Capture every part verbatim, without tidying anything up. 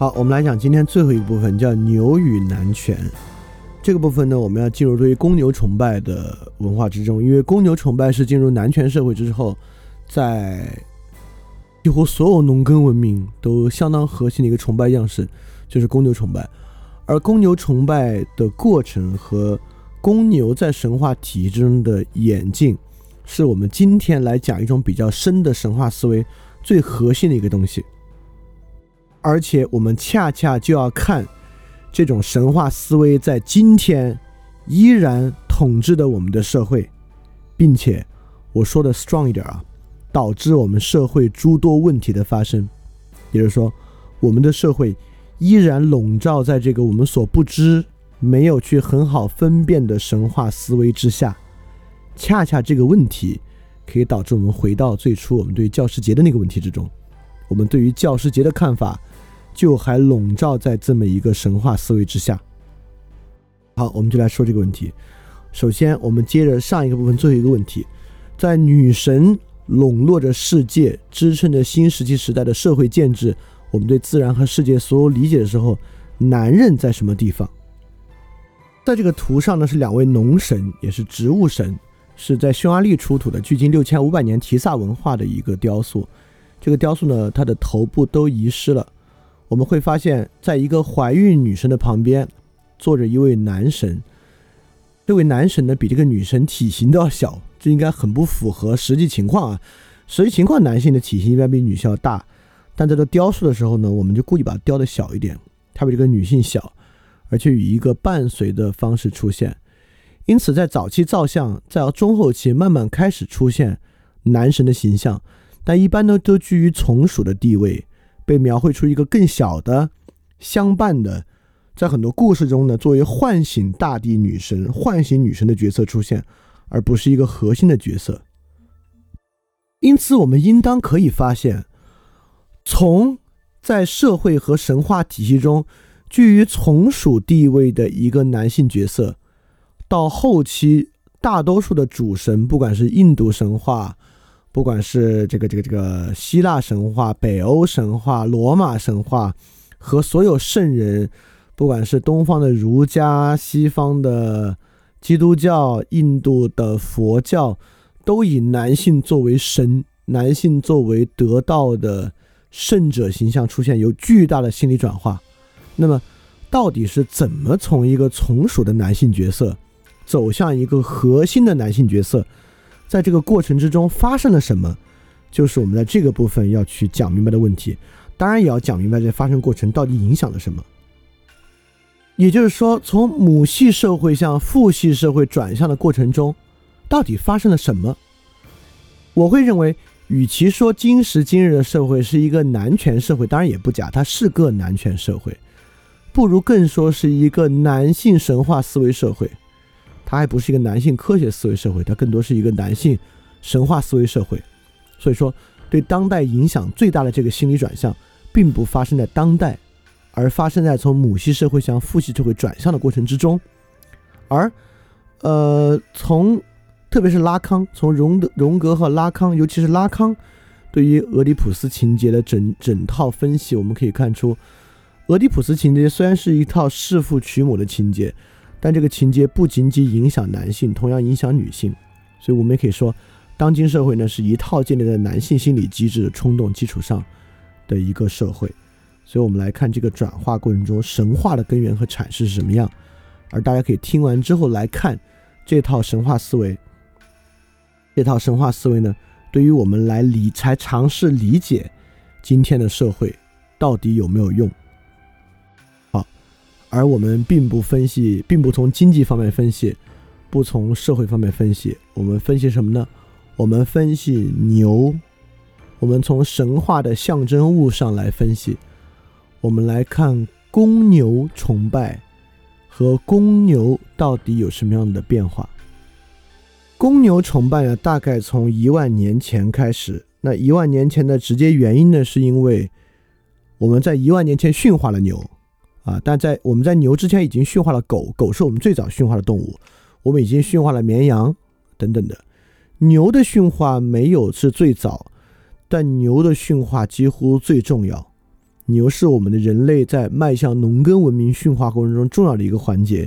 好，我们来讲今天最后一个部分，叫牛与男权。这个部分呢，我们要进入对于公牛崇拜的文化之中，因为公牛崇拜是进入男权社会之后，在几乎所有农耕文明都相当核心的一个崇拜样式，就是公牛崇拜。而公牛崇拜的过程和公牛在神话体系之中的演进，是我们今天来讲一种比较深的神话思维最核心的一个东西。而且我们恰恰就要看这种神话思维在今天依然统治的我们的社会，并且我说的 strong 一点啊，导致我们社会诸多问题的发生。也就是说，我们的社会依然笼罩在这个我们所不知、没有去很好分辨的神话思维之下。恰恰这个问题可以导致我们回到最初我们对教师节的那个问题之中。我们对于教师节的看法就还笼罩在这么一个神话思维之下。好，我们就来说这个问题。首先，我们接着上一个部分最后一个问题，在女神笼络着世界、支撑着新石器时代的社会建制，我们对自然和世界所有理解的时候，男人在什么地方？在这个图上呢，是两位农神，也是植物神，是在匈牙利出土的，距今六千五百年提萨文化的一个雕塑。这个雕塑呢，它的头部都遗失了。我们会发现在一个怀孕女神的旁边坐着一位男神，这位男神呢比这个女神体型都要小，这应该很不符合实际情况啊。实际情况男性的体型一般比女性要大，但在做雕塑的时候呢，我们就故意把它雕的小一点，它比这个女性小，而且以一个伴随的方式出现。因此在早期造像，在中后期慢慢开始出现男神的形象，但一般呢都居于从属的地位，被描绘出一个更小的相伴的，在很多故事中呢作为唤醒大地女神、唤醒女神的角色出现，而不是一个核心的角色。因此我们应当可以发现，从在社会和神话体系中居于从属地位的一个男性角色，到后期大多数的主神，不管是印度神话，不管是这个这个这个希腊神话、北欧神话、罗马神话和所有圣人，不管是东方的儒家、西方的基督教、印度的佛教，都以男性作为神，男性作为得道的圣者形象出现，有巨大的心理转化。那么到底是怎么从一个从属的男性角色走向一个核心的男性角色？在这个过程之中发生了什么，就是我们在这个部分要去讲明白的问题。当然也要讲明白这发生过程到底影响了什么。也就是说，从母系社会向父系社会转向的过程中到底发生了什么。我会认为，与其说今时今日的社会是一个男权社会，当然也不假，它是个男权社会，不如更说是一个男性神话思维社会。它还不是一个男性科学思维社会，它更多是一个男性神话思维社会。所以说，对当代影响最大的这个心理转向，并不发生在当代，而发生在从母系社会向父系社会转向的过程之中。而呃，从特别是拉康，从荣荣格和拉康，尤其是拉康对于俄狄浦斯情节的 整, 整套分析，我们可以看出，俄狄浦斯情节虽然是一套弑父娶母的情节，但这个情节不仅仅影响男性，同样影响女性。所以我们也可以说，当今社会呢是一套建立在男性心理机制的冲动基础上的一个社会。所以我们来看这个转化过程中神话的根源和阐释是什么样，而大家可以听完之后来看这套神话思维。这套神话思维呢，对于我们来理才尝试理解今天的社会到底有没有用。而我们并不分析，并不从经济方面分析，不从社会方面分析，我们分析什么呢？我们分析牛，我们从神话的象征物上来分析，我们来看公牛崇拜和公牛到底有什么样的变化。公牛崇拜呢，大概从一万年前开始。那一万年前的直接原因呢，是因为我们在一万年前驯化了牛啊，但在我们在牛之前已经驯化了狗，狗是我们最早驯化的动物，我们已经驯化了绵羊等等的。牛的驯化没有是最早，但牛的驯化几乎最重要。牛是我们的人类在迈向农耕文明驯化过程中重要的一个环节，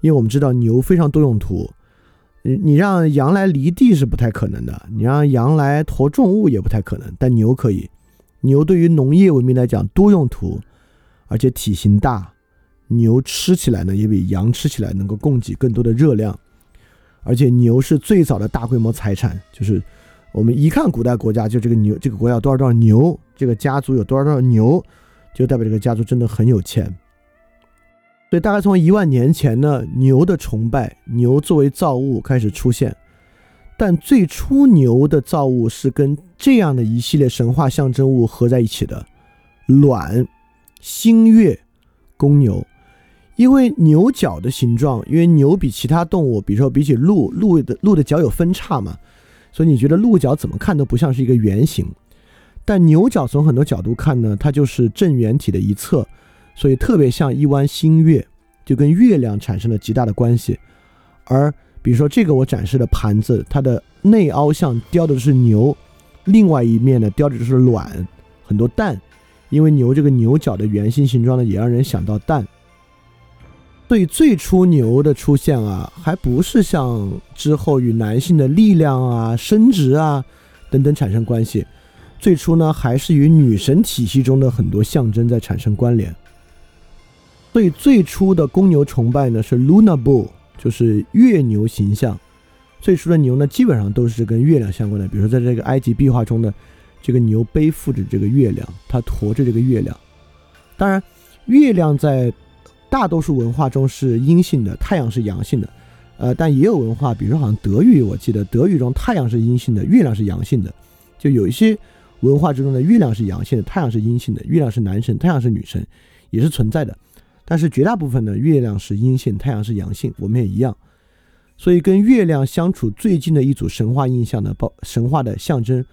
因为我们知道牛非常多用途，你让羊来犁地是不太可能的，你让羊来驮重物也不太可能，但牛可以。牛对于农业文明来讲多用途，而且体型大，牛吃起来呢也比羊吃起来能够供给更多的热量，而且牛是最早的大规模财产，就是我们一看古代国家就这个牛，这个国家有多少多少牛，这个家族有多少多少牛，就代表这个家族真的很有钱。所以大概从一万年前呢，牛的崇拜，牛作为造物开始出现，但最初牛的造物是跟这样的一系列神话象征物合在一起的：卵、星月、公牛。因为牛角的形状，因为牛比其他动物，比如说比起鹿，鹿的鹿的角有分叉嘛，所以你觉得鹿角怎么看都不像是一个圆形，但牛角从很多角度看呢，它就是正圆体的一侧，所以特别像一弯新月，就跟月亮产生了极大的关系。而比如说这个我展示的盘子，它的内凹像雕的是牛，另外一面呢雕的就是卵，很多蛋，因为牛这个牛角的圆形形状呢也让人想到蛋。对，最初牛的出现啊，还不是像之后与男性的力量啊、生殖啊等等产生关系，最初呢还是与女神体系中的很多象征在产生关联。所以最初的公牛崇拜呢是 Lunar Bull， 就是月牛形象。最初的牛呢基本上都是跟月亮相关的，比如说在这个埃及壁画中的这个牛背负着这个月亮，它驮着这个月亮。当然月亮在大多数文化中是阴性的，太阳是阳性的，呃，但也有文化，比如说好像德语，我记得德语中太阳是阴性的，月亮是阳性的，就有一些文化之中的月亮是阳性的，太阳是阴性的，月亮是男神，太阳是女神，也是存在的。但是绝大部分的月亮是阴性，太阳是阳性，我们也一样。所以跟月亮相处最近的一组神话印象呢，包神话的象征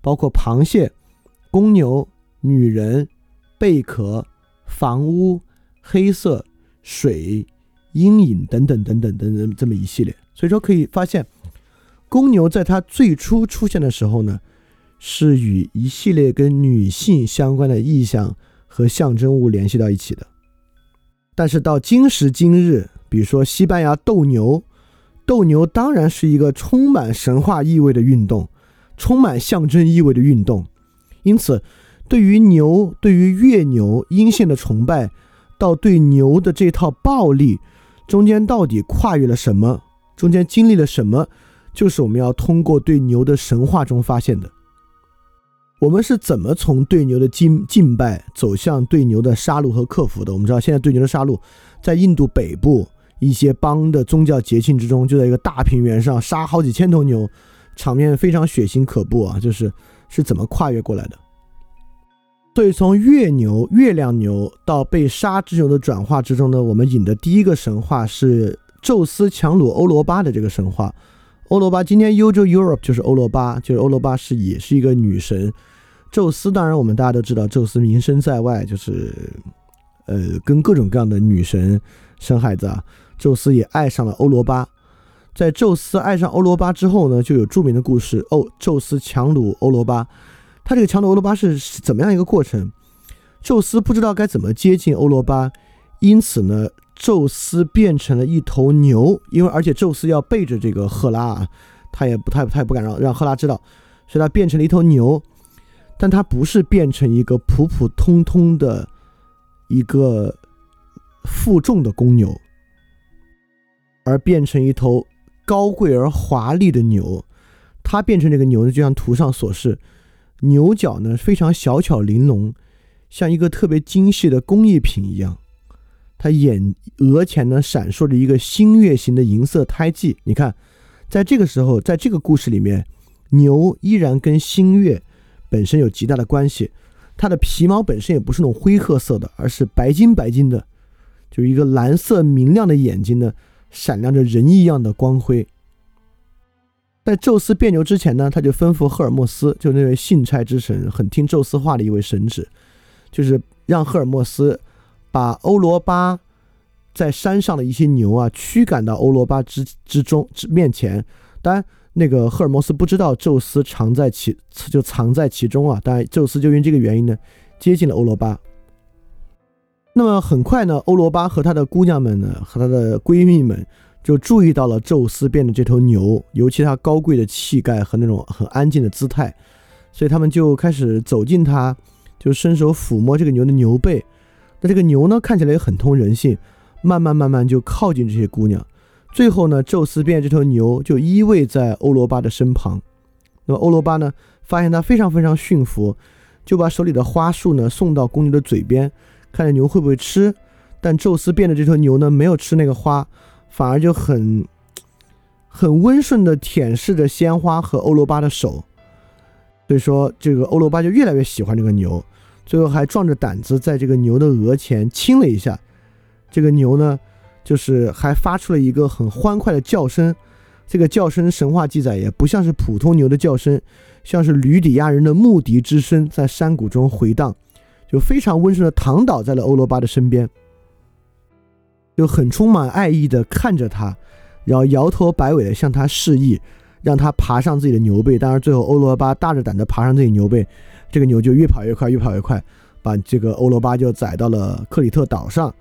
包括螃蟹、公牛、女人、贝壳、房屋、黑色、水、阴影等等等等等等这么一系列。所以说可以发现，公牛在它最初出现的时候呢，是与一系列跟女性相关的意象和象征物联系到一起的。但是到今时今日，比如说西班牙斗牛，斗牛当然是一个充满神话意味的运动，充满象征意味的运动。因此，对于牛、对于月牛、阴性的崇拜，到对牛的这套暴力，中间到底跨越了什么？中间经历了什么？就是我们要通过对牛的神话中发现的。我们是怎么从对牛的敬敬拜走向对牛的杀戮和克服的？我们知道现在对牛的杀戮，在印度北部一些邦的宗教节庆之中，就在一个大平原上杀好几千头牛，场面非常血腥可怖啊！就是是怎么跨越过来的？所以从月牛、月亮牛到被杀之牛的转化之中呢，我们引的第一个神话是宙斯强掳欧罗巴的这个神话。欧罗巴今天 Ujo Europe 就是欧罗巴，就是欧罗巴是也是一个女神。宙斯当然我们大家都知道，宙斯名声在外，就是呃跟各种各样的女神生孩子啊。宙斯也爱上了欧罗巴，在宙斯爱上欧罗巴之后呢，就有著名的故事哦，宙斯强掳欧罗巴。他这个强掳欧罗巴是怎么样一个过程？宙斯不知道该怎么接近欧罗巴，因此呢，宙斯变成了一头牛，因为而且宙斯要背着这个赫拉啊，他也不太他也不敢让让赫拉知道，所以他变成了一头牛。但它不是变成一个普普通通的一个负重的公牛，而变成一头高贵而华丽的牛。它变成这个牛呢，就像图上所示，牛角呢非常小巧玲珑，像一个特别精细的工艺品一样。它眼额前呢闪烁着一个星月形的银色胎记。你看，在这个时候，在这个故事里面，牛依然跟星月本身有极大的关系，它的皮毛本身也不是那种灰褐色的，而是白金白金的，就是一个蓝色明亮的眼睛呢，闪亮着人一样的光辉。在宙斯变牛之前呢，他就吩咐赫尔墨斯，就那位信差之神，很听宙斯话的一位神祇，就是让赫尔墨斯把欧罗巴在山上的一些牛啊驱赶到欧罗巴 之, 之中之面前。当然那个赫尔墨斯不知道宙斯藏在其就藏在其中啊，当然宙斯就因这个原因呢接近了欧罗巴。那么很快呢，欧罗巴和他的姑娘们呢，和他的闺蜜们就注意到了宙斯变的这头牛，尤其他高贵的气概和那种很安静的姿态，所以他们就开始走近他，就伸手抚摸这个牛的牛背。那这个牛呢，看起来也很通人性，慢慢慢慢就靠近这些姑娘。最后呢，宙斯变这头牛就依偎在欧罗巴的身旁。那么欧罗巴呢，发现他非常非常驯服，就把手里的花束呢送到公牛的嘴边，看着牛会不会吃。但宙斯变的这头牛呢，没有吃那个花，反而就很很温顺地舔舐着鲜花和欧罗巴的手。所以说这个欧罗巴就越来越喜欢这个牛，最后还壮着胆子在这个牛的额前亲了一下。这个牛呢，就是还发出了一个很欢快的叫声，这个叫声神话记载也不像是普通牛的叫声，像是吕底亚人的牧笛之声在山谷中回荡，就非常温顺地躺倒在了欧罗巴的身边，就很充满爱意地看着他，然后摇头摆尾地向他示意，让他爬上自己的牛背。当然最后欧罗巴大着胆地爬上自己牛背，这个牛就越跑越快越跑越快，把这个欧罗巴就载到了克里特岛上。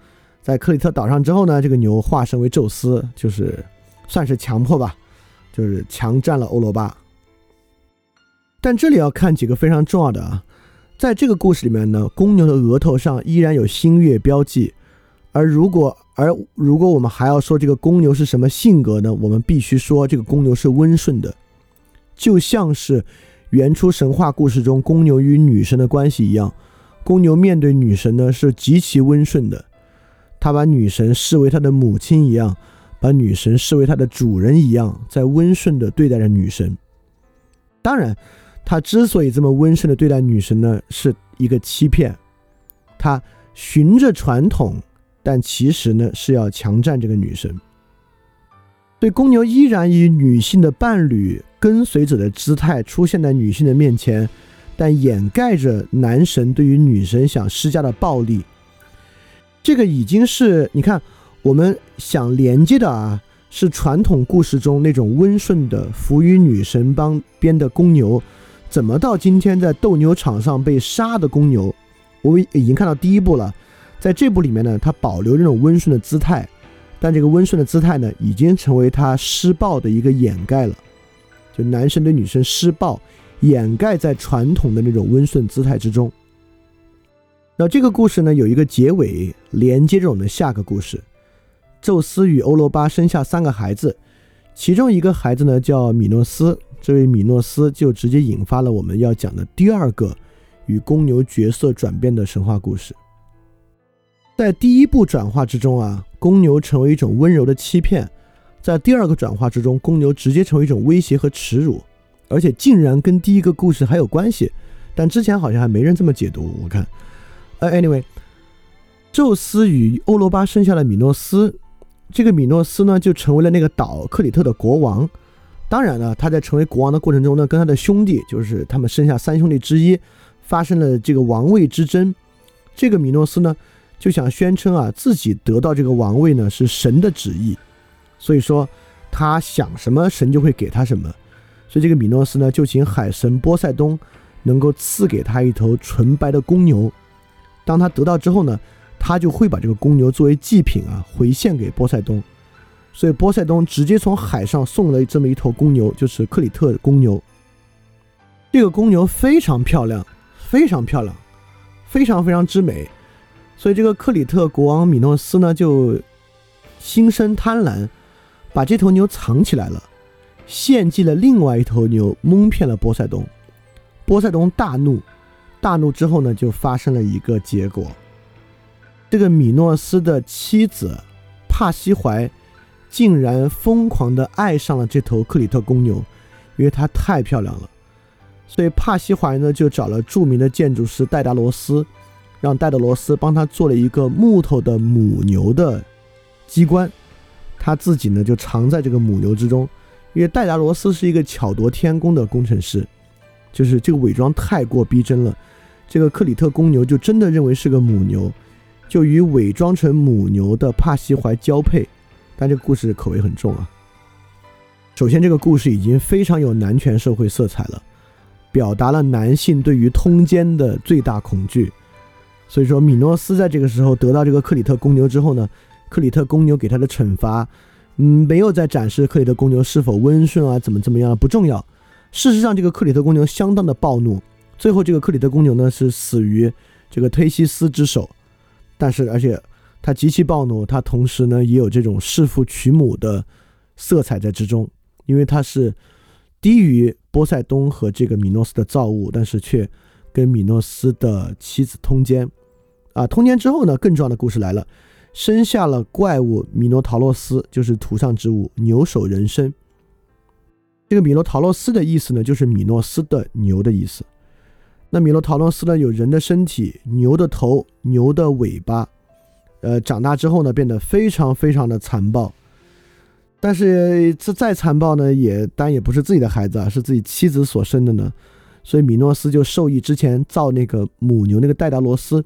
在克里特岛上之后呢，这个牛化身为宙斯，就是算是强迫吧，就是强占了欧罗巴。但这里要看几个非常重要的啊，在这个故事里面呢，公牛的额头上依然有星月标记，而如果而如果我们还要说这个公牛是什么性格呢，我们必须说这个公牛是温顺的，就像是原初神话故事中公牛与女神的关系一样，公牛面对女神呢是极其温顺的，他把女神视为他的母亲一样，把女神视为他的主人一样，在温顺的对待着女神。当然他之所以这么温顺的对待女神呢，是一个欺骗，他循着传统，但其实呢是要强占这个女神。所以公牛依然以女性的伴侣跟随者的姿态出现在女性的面前，但掩盖着男神对于女神想施加的暴力。这个已经是你看我们想连接的啊，是传统故事中那种温顺的服于女神帮边的公牛，怎么到今天在斗牛场上被杀的公牛，我已经看到第一部了。在这部里面呢，他保留这种温顺的姿态，但这个温顺的姿态呢，已经成为他施暴的一个掩盖了，就男生对女生施暴，掩盖在传统的那种温顺姿态之中。然后这个故事呢，有一个结尾连接着我们下个故事。宙斯与欧罗巴生下三个孩子，其中一个孩子呢叫米诺斯，这位米诺斯就直接引发了我们要讲的第二个与公牛角色转变的神话故事。在第一部转化之中啊，公牛成为一种温柔的欺骗，在第二个转化之中，公牛直接成为一种威胁和耻辱，而且竟然跟第一个故事还有关系，但之前好像还没人这么解读。我看 anyway 宙斯与欧罗巴生下了米诺斯，这个米诺斯呢就成为了那个岛克里特的国王。当然了，他在成为国王的过程中呢，跟他的兄弟，就是他们生下三兄弟之一，发生了这个王位之争。这个米诺斯呢就想宣称啊，自己得到这个王位呢是神的旨意，所以说他想什么神就会给他什么。所以这个米诺斯呢就请海神波塞冬能够赐给他一头纯白的公牛，当他得到之后呢，他就会把这个公牛作为祭品啊回献给波塞冬。所以波塞冬直接从海上送了这么一头公牛，就是克里特公牛。这个公牛非常漂亮，非常漂亮，非常非常之美。所以这个克里特国王米诺斯呢就心生贪婪，把这头牛藏起来了，献祭了另外一头牛，蒙骗了波塞冬。波塞冬大怒，大怒之后呢就发生了一个结果，这个米诺斯的妻子帕西怀竟然疯狂地爱上了这头克里特公牛，因为它太漂亮了。所以帕西怀呢就找了著名的建筑师戴达罗斯，让戴德罗斯帮他做了一个木头的母牛的机关，他自己呢就藏在这个母牛之中。因为戴达罗斯是一个巧夺天工的工程师，就是这个伪装太过逼真了，这个克里特公牛就真的认为是个母牛，就与伪装成母牛的帕西怀交配。但这个故事口味很重啊，首先这个故事已经非常有男权社会色彩了，表达了男性对于通奸的最大恐惧，所以说米诺斯在这个时候得到这个克里特公牛之后呢，克里特公牛给他的惩罚，嗯，没有在展示克里特公牛是否温顺啊怎么怎么样不重要，事实上这个克里特公牛相当的暴怒，最后这个克里特公牛呢是死于这个忒西斯之手，但是而且他极其暴怒，他同时呢也有这种弑父娶母的色彩在之中，因为他是低于波塞冬和这个米诺斯的造物，但是却跟米诺斯的妻子通奸啊，通奸之后呢更重要的故事来了，生下了怪物米诺陶洛斯，就是图上之物牛首人身。这个米诺陶洛斯的意思呢就是米诺斯的牛的意思，那米诺陶洛斯呢有人的身体、牛的头、牛的尾巴，呃，长大之后呢变得非常非常的残暴，但是这再残暴呢也当然也不是自己的孩子啊，是自己妻子所生的呢，所以米诺斯就授意之前造那个母牛那个戴达罗斯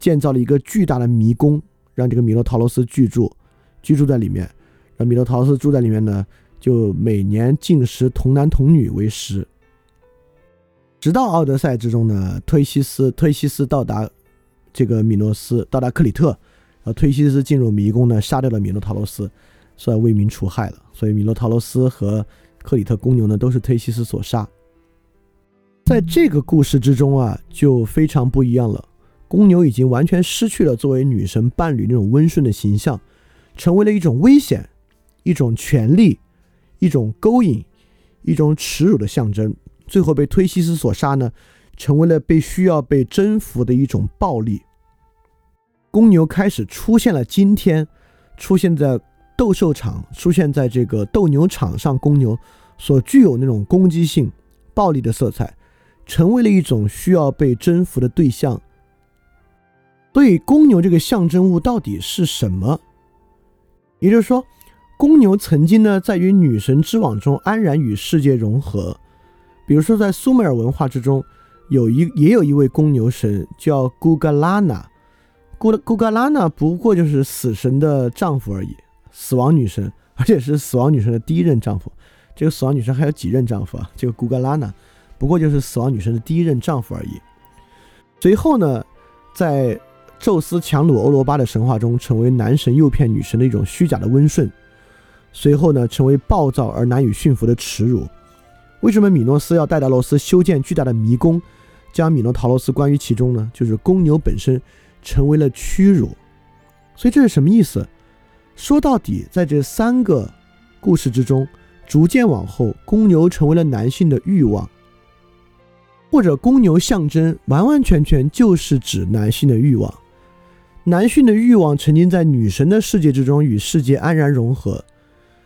建造了一个巨大的迷宫，让这个米诺陶罗斯居住居住在里面，让米诺陶罗斯住在里面呢就每年禁食童男童女为食，直到奥德赛之中呢忒西斯忒西斯到达这个米诺斯到达克里特，然后忒西斯进入迷宫呢杀掉了米诺陶罗斯，算为民除害了，所以米诺陶罗斯和克里特公牛呢都是忒西斯所杀。在这个故事之中啊就非常不一样了，公牛已经完全失去了作为女神伴侣那种温顺的形象，成为了一种危险、一种权力、一种勾引、一种耻辱的象征，最后被忒西斯所杀呢成为了被需要被征服的一种暴力。公牛开始出现了，今天出现在斗兽场，出现在这个斗牛场上，公牛所具有那种攻击性、暴力的色彩，成为了一种需要被征服的对象。所以公牛这个象征物到底是什么？也就是说，公牛曾经呢在与女神之网中安然与世界融合。比如说在苏美尔文化之中有一也有一位公牛神叫古格拉纳，古格拉纳不过就是死神的丈夫而已，死亡女神，而且是死亡女神的第一任丈夫。这个死亡女神还有几任丈夫啊？这个古格拉纳不过就是死亡女神的第一任丈夫而已。随后呢在宙斯强掳欧罗巴的神话中成为男神诱骗女神的一种虚假的温顺，随后呢成为暴躁而难以驯服的耻辱。为什么米诺斯要戴达罗斯修建巨大的迷宫，将米诺陶罗斯关于其中呢？就是公牛本身成为了屈辱。所以这是什么意思？说到底在这三个故事之中，逐渐往后公牛成为了男性的欲望，或者公牛象征完完全全就是指男性的欲望。男性的欲望曾经在女神的世界之中与世界安然融合，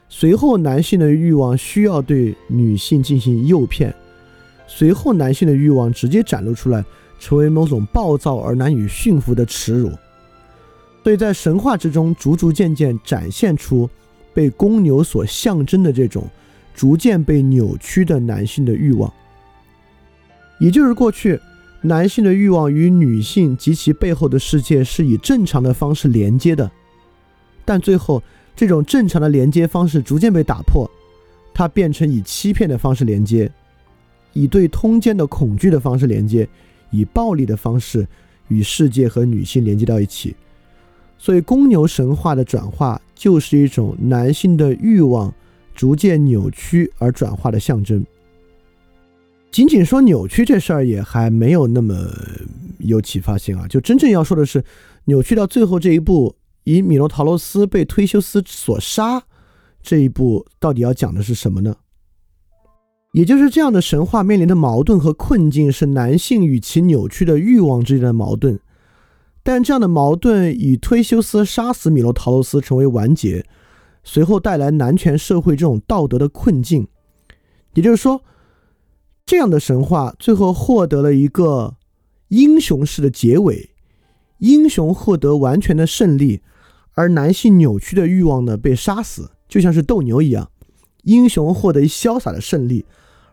随后男性的欲望需要对女性进行诱骗，随后男性的欲望直接展露出来，成为某种暴躁而难以驯服的耻辱。所以在神话之中逐逐渐渐展现出被公牛所象征的这种逐渐被扭曲的男性的欲望，也就是过去男性的欲望与女性及其背后的世界是以正常的方式连接的，但最后这种正常的连接方式逐渐被打破，它变成以欺骗的方式连接，以对通奸的恐惧的方式连接，以暴力的方式与世界和女性连接到一起。所以公牛神话的转化就是一种男性的欲望逐渐扭曲而转化的象征。仅仅说扭曲这事儿也还没有那么有启发性啊，就真正要说的是扭曲到最后这一步，以米诺陶罗斯被忒修斯所杀这一步到底要讲的是什么呢？也就是这样的神话面临的矛盾和困境是男性与其扭曲的欲望之间的矛盾，但这样的矛盾以忒修斯杀死米诺陶罗斯成为完结，随后带来男权社会这种道德的困境。也就是说这样的神话最后获得了一个英雄式的结尾，英雄获得完全的胜利，而男性扭曲的欲望呢被杀死，就像是斗牛一样，英雄获得潇洒的胜利，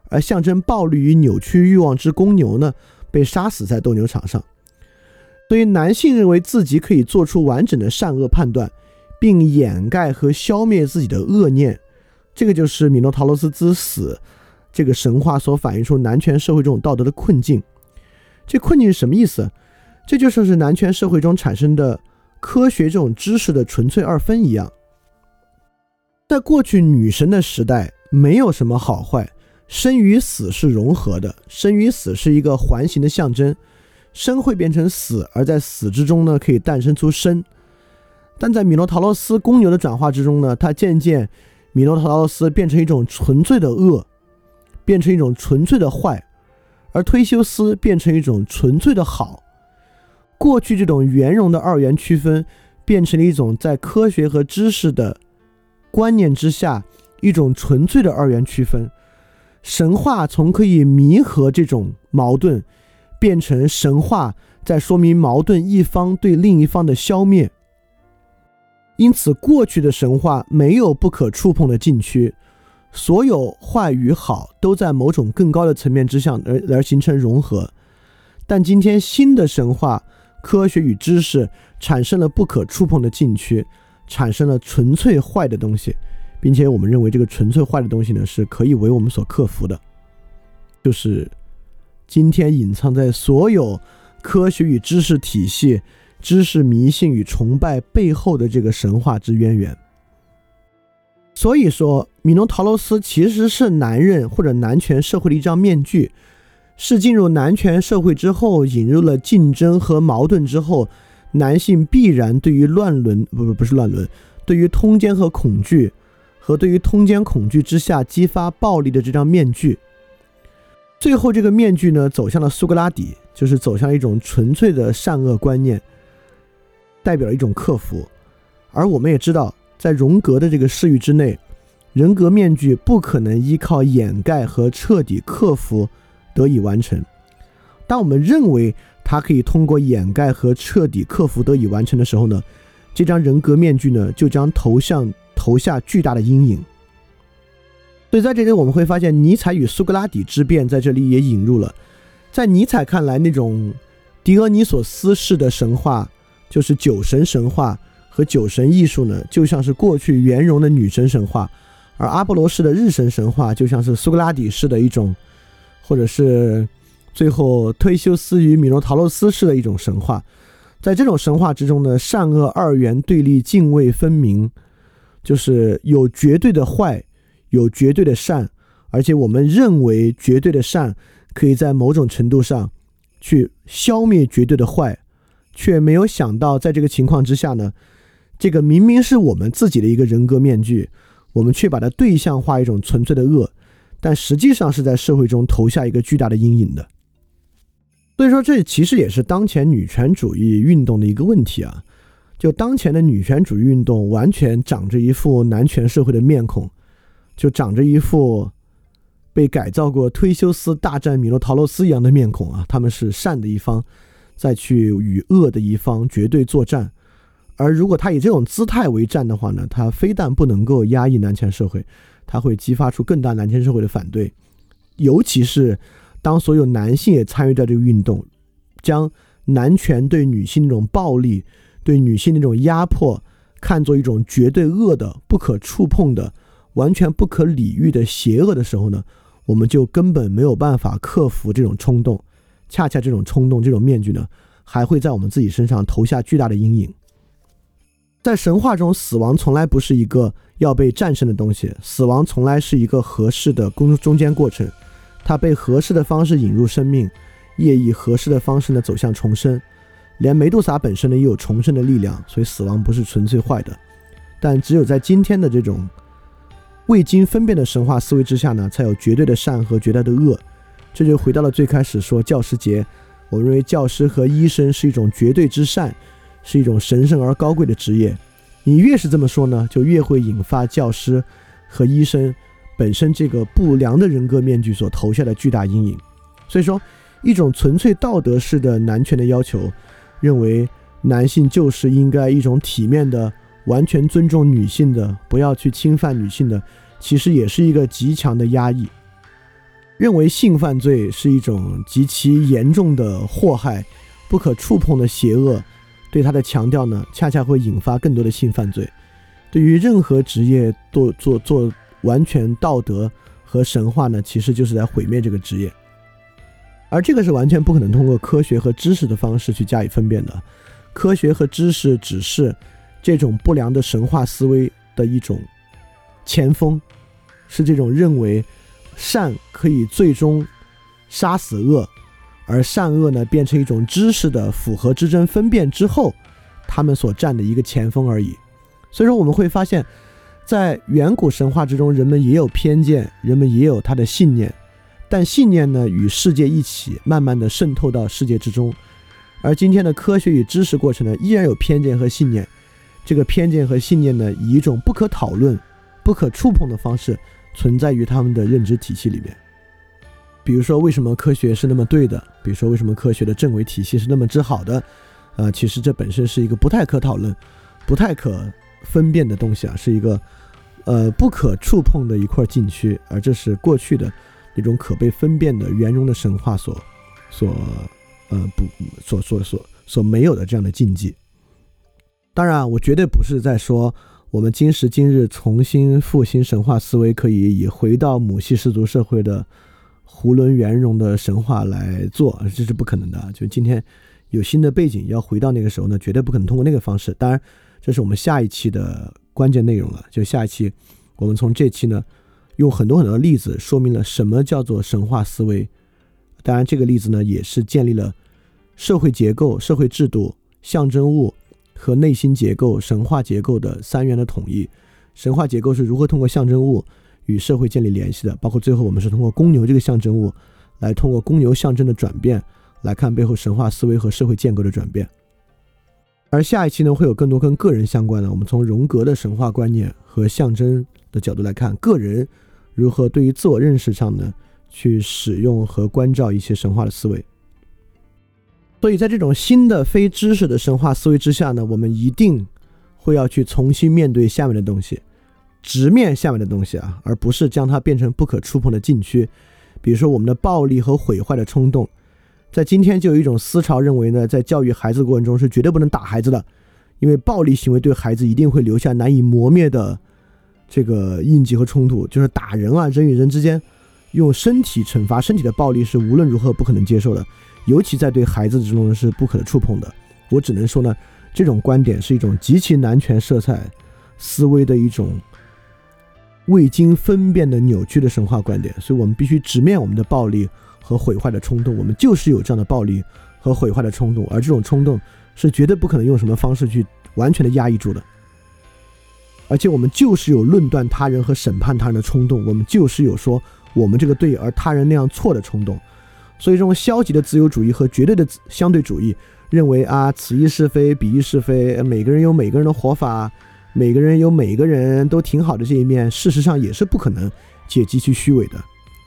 而象征暴力与扭曲欲望之公牛呢被杀死在斗牛场上。所以男性认为自己可以做出完整的善恶判断，并掩盖和消灭自己的恶念，这个就是米诺陶罗斯之死这个神话所反映出男权社会这种道德的困境。这困境是什么意思？这就像是男权社会中产生的科学这种知识的纯粹二分一样。在过去女神的时代，没有什么好坏，生与死是融合的，生与死是一个环形的象征，生会变成死，而在死之中呢，可以诞生出生。但在米诺陶洛斯公牛的转化之中呢，它渐渐米诺陶洛斯变成一种纯粹的恶，变成一种纯粹的坏，而忒修斯变成一种纯粹的好。过去这种圆融的二元区分变成了一种在科学和知识的观念之下一种纯粹的二元区分。神话从可以弥合这种矛盾，变成神话在说明矛盾一方对另一方的消灭。因此过去的神话没有不可触碰的禁区，所有坏与好都在某种更高的层面之上 而, 而形成融合。但今天新的神话，科学与知识产生了不可触碰的禁区，产生了纯粹坏的东西，并且我们认为这个纯粹坏的东西呢，是可以为我们所克服的。就是今天隐藏在所有科学与知识体系、知识迷信与崇拜背后的这个神话之渊源。所以说米诺陶洛斯其实是男人或者男权社会的一张面具，是进入男权社会之后，引入了竞争和矛盾之后，男性必然对于乱伦不不是乱伦对于通奸和恐惧和对于通奸恐惧之下激发暴力的这张面具。最后这个面具呢，走向了苏格拉底，就是走向一种纯粹的善恶观念，代表了一种克服。而我们也知道，在荣格的这个视域之内，人格面具不可能依靠掩盖和彻底克服得以完成。当我们认为它可以通过掩盖和彻底克服得以完成的时候呢，这张人格面具呢就将投向投下巨大的阴影。所以在这里我们会发现，尼采与苏格拉底之辩在这里也引入了。在尼采看来，那种狄俄尼索斯式的神话，就是酒神神话和酒神艺术呢，就像是过去圆融的女神神话，而阿波罗式的日神神话就像是苏格拉底式的一种，或者是最后忒修斯与米诺陶洛斯式的一种神话。在这种神话之中呢，善恶二元对立泾渭分明，就是有绝对的坏，有绝对的善，而且我们认为绝对的善可以在某种程度上去消灭绝对的坏，却没有想到在这个情况之下呢，这个明明是我们自己的一个人格面具，我们却把它对象化一种纯粹的恶，但实际上是在社会中投下一个巨大的阴影的。所以说这其实也是当前女权主义运动的一个问题啊，就当前的女权主义运动完全长着一副男权社会的面孔，就长着一副被改造过忒修斯大战米诺陶洛斯一样的面孔啊，他们是善的一方再去与恶的一方绝对作战。而如果他以这种姿态为战的话呢，他非但不能够压抑男权社会，他会激发出更大男权社会的反对。尤其是当所有男性也参与到这个运动，将男权对女性那种暴力、对女性那种压迫看作一种绝对恶的、不可触碰的、完全不可理喻的邪恶的时候呢，我们就根本没有办法克服这种冲动。恰恰这种冲动，这种面具呢，还会在我们自己身上投下巨大的阴影。在神话中，死亡从来不是一个要被战胜的东西，死亡从来是一个合适的中间过程，它被合适的方式引入生命，也以合适的方式呢走向重生。连梅杜莎本身呢也有重生的力量，所以死亡不是纯粹坏的。但只有在今天的这种未经分辨的神话思维之下呢，才有绝对的善和绝对的恶。这就回到了最开始说教师节，我认为教师和医生是一种绝对之善，是一种神圣而高贵的职业。你越是这么说呢，就越会引发教师和医生本身这个不良的人格面具所投下的巨大阴影。所以说一种纯粹道德式的男权的要求，认为男性就是应该一种体面的、完全尊重女性的、不要去侵犯女性的，其实也是一个极强的压抑。认为性犯罪是一种极其严重的祸害，不可触碰的邪恶，对它的强调呢，恰恰会引发更多的性犯罪。对于任何职业做做做完全道德和神话呢，其实就是在毁灭这个职业。而这个是完全不可能通过科学和知识的方式去加以分辨的。科学和知识只是这种不良的神话思维的一种前锋，是这种认为善可以最终杀死恶，而善恶呢变成一种知识的符合之争分辨之后，他们所占的一个前锋而已。所以说我们会发现，在远古神话之中，人们也有偏见，人们也有他的信念，但信念呢与世界一起慢慢的渗透到世界之中。而今天的科学与知识过程呢，依然有偏见和信念，这个偏见和信念呢以一种不可讨论不可触碰的方式存在于他们的认知体系里面。比如说为什么科学是那么对的，比如说为什么科学的正轨体系是那么之好的、呃、其实这本身是一个不太可讨论不太可分辨的东西啊，是一个呃不可触碰的一块禁区，而这是过去的一种可被分辨的圆融的神话所所呃不所所所所没有的这样的禁忌。当然，我绝对不是在说我们今时今日重新复兴神话思维可以以回到母系氏族社会的囫囵圆融的神话来做，这是不可能的。就今天有新的背景要回到那个时候呢，绝对不可能通过那个方式。当然这是我们下一期的关键内容了，就下一期我们从这期呢用很多很多例子说明了什么叫做神话思维。当然这个例子呢也是建立了社会结构、社会制度、象征物和内心结构、神话结构的三元的统一。神话结构是如何通过象征物与社会建立联系的，包括最后我们是通过公牛这个象征物，来通过公牛象征的转变来看背后神话思维和社会建构的转变。而下一期呢，会有更多跟个人相关的，我们从荣格的神话观念和象征的角度来看，个人如何对于自我认识上呢，去使用和关照一些神话的思维。所以在这种新的非知识的神话思维之下呢，我们一定会要去重新面对下面的东西，直面下面的东西啊，而不是将它变成不可触碰的禁区。比如说我们的暴力和毁坏的冲动，在今天就有一种思潮认为呢，在教育孩子过程中是绝对不能打孩子的，因为暴力行为对孩子一定会留下难以磨灭的这个印记和冲突，就是打人啊，人与人之间用身体惩罚身体的暴力是无论如何不可能接受的，尤其在对孩子之中是不可触碰的。我只能说呢，这种观点是一种极其男权色彩思维的一种未经分辨的扭曲的神话观点，所以我们必须直面我们的暴力和毁坏的冲动，我们就是有这样的暴力和毁坏的冲动，而这种冲动是绝对不可能用什么方式去完全的压抑住的。而且我们就是有论断他人和审判他人的冲动，我们就是有说我们这个对而他人那样错的冲动。所以这种消极的自由主义和绝对的相对主义认为啊，此一是非彼一是非，每个人有每个人的活法，每个人有每个人都挺好的这一面，事实上也是不可能且极其虚伪的。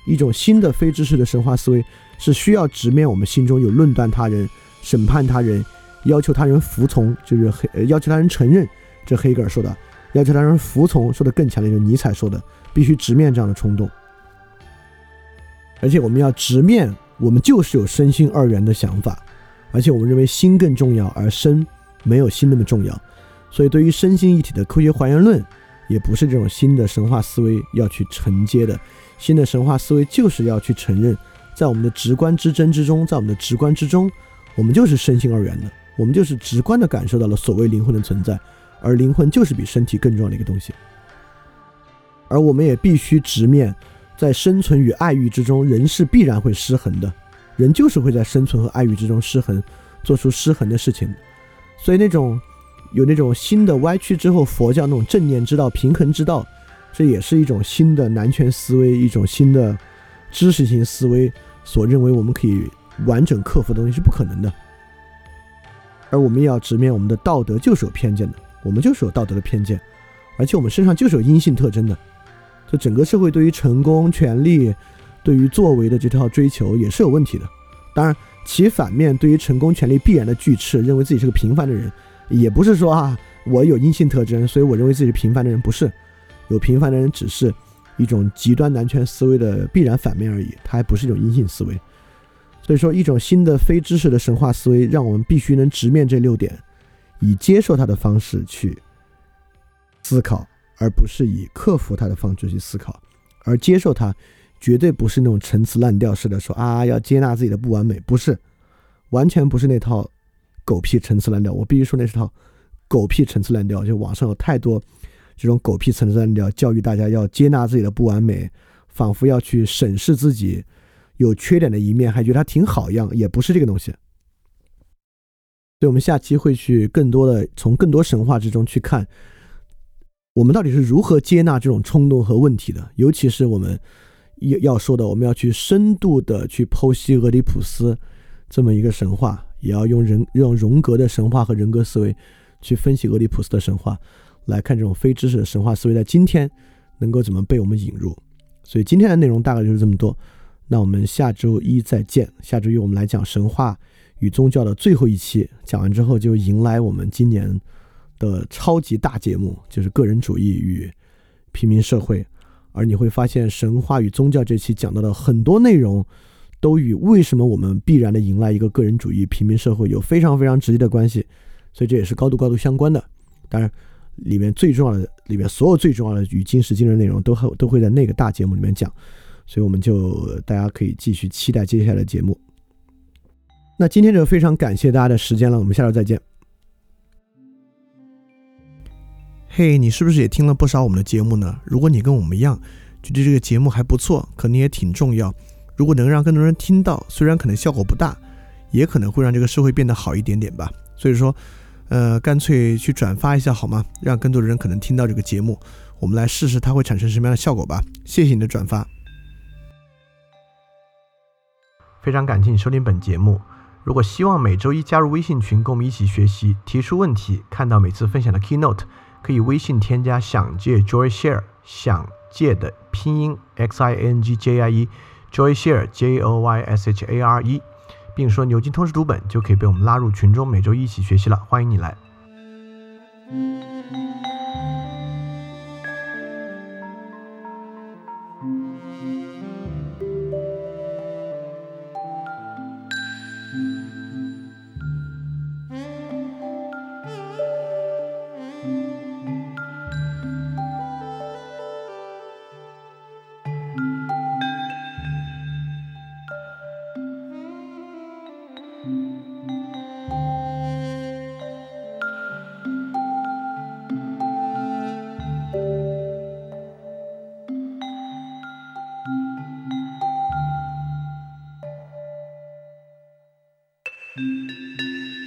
一种新的非知识的神话思维是需要直面我们心中有论断他人、审判他人、要求他人服从，就是要求他人承认，这黑格尔说的，要求他人服从说的更强烈，就是尼采说的，必须直面这样的冲动。而且我们要直面我们就是有身心二元的想法，而且我们认为心更重要，而身没有心那么重要。所以对于身心一体的科学还原论也不是这种新的神话思维要去承接的，新的神话思维就是要去承认，在我们的直观之争之中，在我们的直观之中，我们就是身心二元的，我们就是直观的感受到了所谓灵魂的存在，而灵魂就是比身体更重要的一个东西。而我们也必须直面，在生存与爱欲之中，人是必然会失衡的，人就是会在生存和爱欲之中失衡，做出失衡的事情。所以那种有那种新的歪曲之后，佛教那种正念之道、平衡之道，这也是一种新的男权思维，一种新的知识型思维所认为我们可以完整克服的东西是不可能的。而我们也要直面我们的道德就是有偏见的，我们就是有道德的偏见，而且我们身上就是有阴性特征的。就整个社会对于成功、权力、对于作为的这套追求也是有问题的。当然其反面，对于成功、权力必然的拒斥，认为自己是个平凡的人，也不是说啊我有阴性特征所以我认为自己是平凡的人，不是，有平凡的人只是一种极端男权思维的必然反面而已，它还不是一种阴性思维。所以说一种新的非知识的神话思维让我们必须能直面这六点，以接受它的方式去思考，而不是以克服它的方式去思考，而接受它绝对不是那种陈词滥调式的说啊要接纳自己的不完美，不是，完全不是那套狗屁陈词滥调。我必须说那是套狗屁陈词滥调，就网上有太多这种狗屁陈词滥调，教育大家要接纳自己的不完美，仿佛要去审视自己有缺点的一面，还觉得它挺好一样，也不是这个东西。所以我们下期会去更多的从更多神话之中去看我们到底是如何接纳这种冲动和问题的，尤其是我们要说的，我们要去深度的去剖析俄狄浦斯这么一个神话，也要用人用荣格的神话和人格思维去分析俄狄浦斯的神话，来看这种非知识的神话思维在今天能够怎么被我们引入。所以今天的内容大概就是这么多，那我们下周一再见。下周一我们来讲神话与宗教的最后一期，讲完之后就迎来我们今年的超级大节目，就是个人主义与平民社会。而你会发现神话与宗教这期讲到的很多内容都与为什么我们必然的迎来一个个人主义平民社会有非常非常直接的关系，所以这也是高度高度相关的。当然里面最重要的里面所有最重要的与今时今日内容都都会在那个大节目里面讲，所以我们就大家可以继续期待接下来的节目。那今天就非常感谢大家的时间了，我们下周再见。嘿、hey, 你是不是也听了不少我们的节目呢？如果你跟我们一样觉得这个节目还不错，可能也挺重要，如果能让更多人听到，虽然可能效果不大，也可能会让这个社会变得好一点点吧。所以说呃，干脆去转发一下好吗？让更多的人可能听到这个节目，我们来试试它会产生什么样的效果吧。谢谢你的转发，非常感谢你收听本节目。如果希望每周一加入微信群跟我们一起学习，提出问题，看到每次分享的 keynote， 可以微信添加想借 joyshare， 想借的拼音 xingjie joyshare j o y s h a r e， 并说牛津通识读本，就可以被我们拉入群中，每周一起学习了，欢迎你来。Thank you.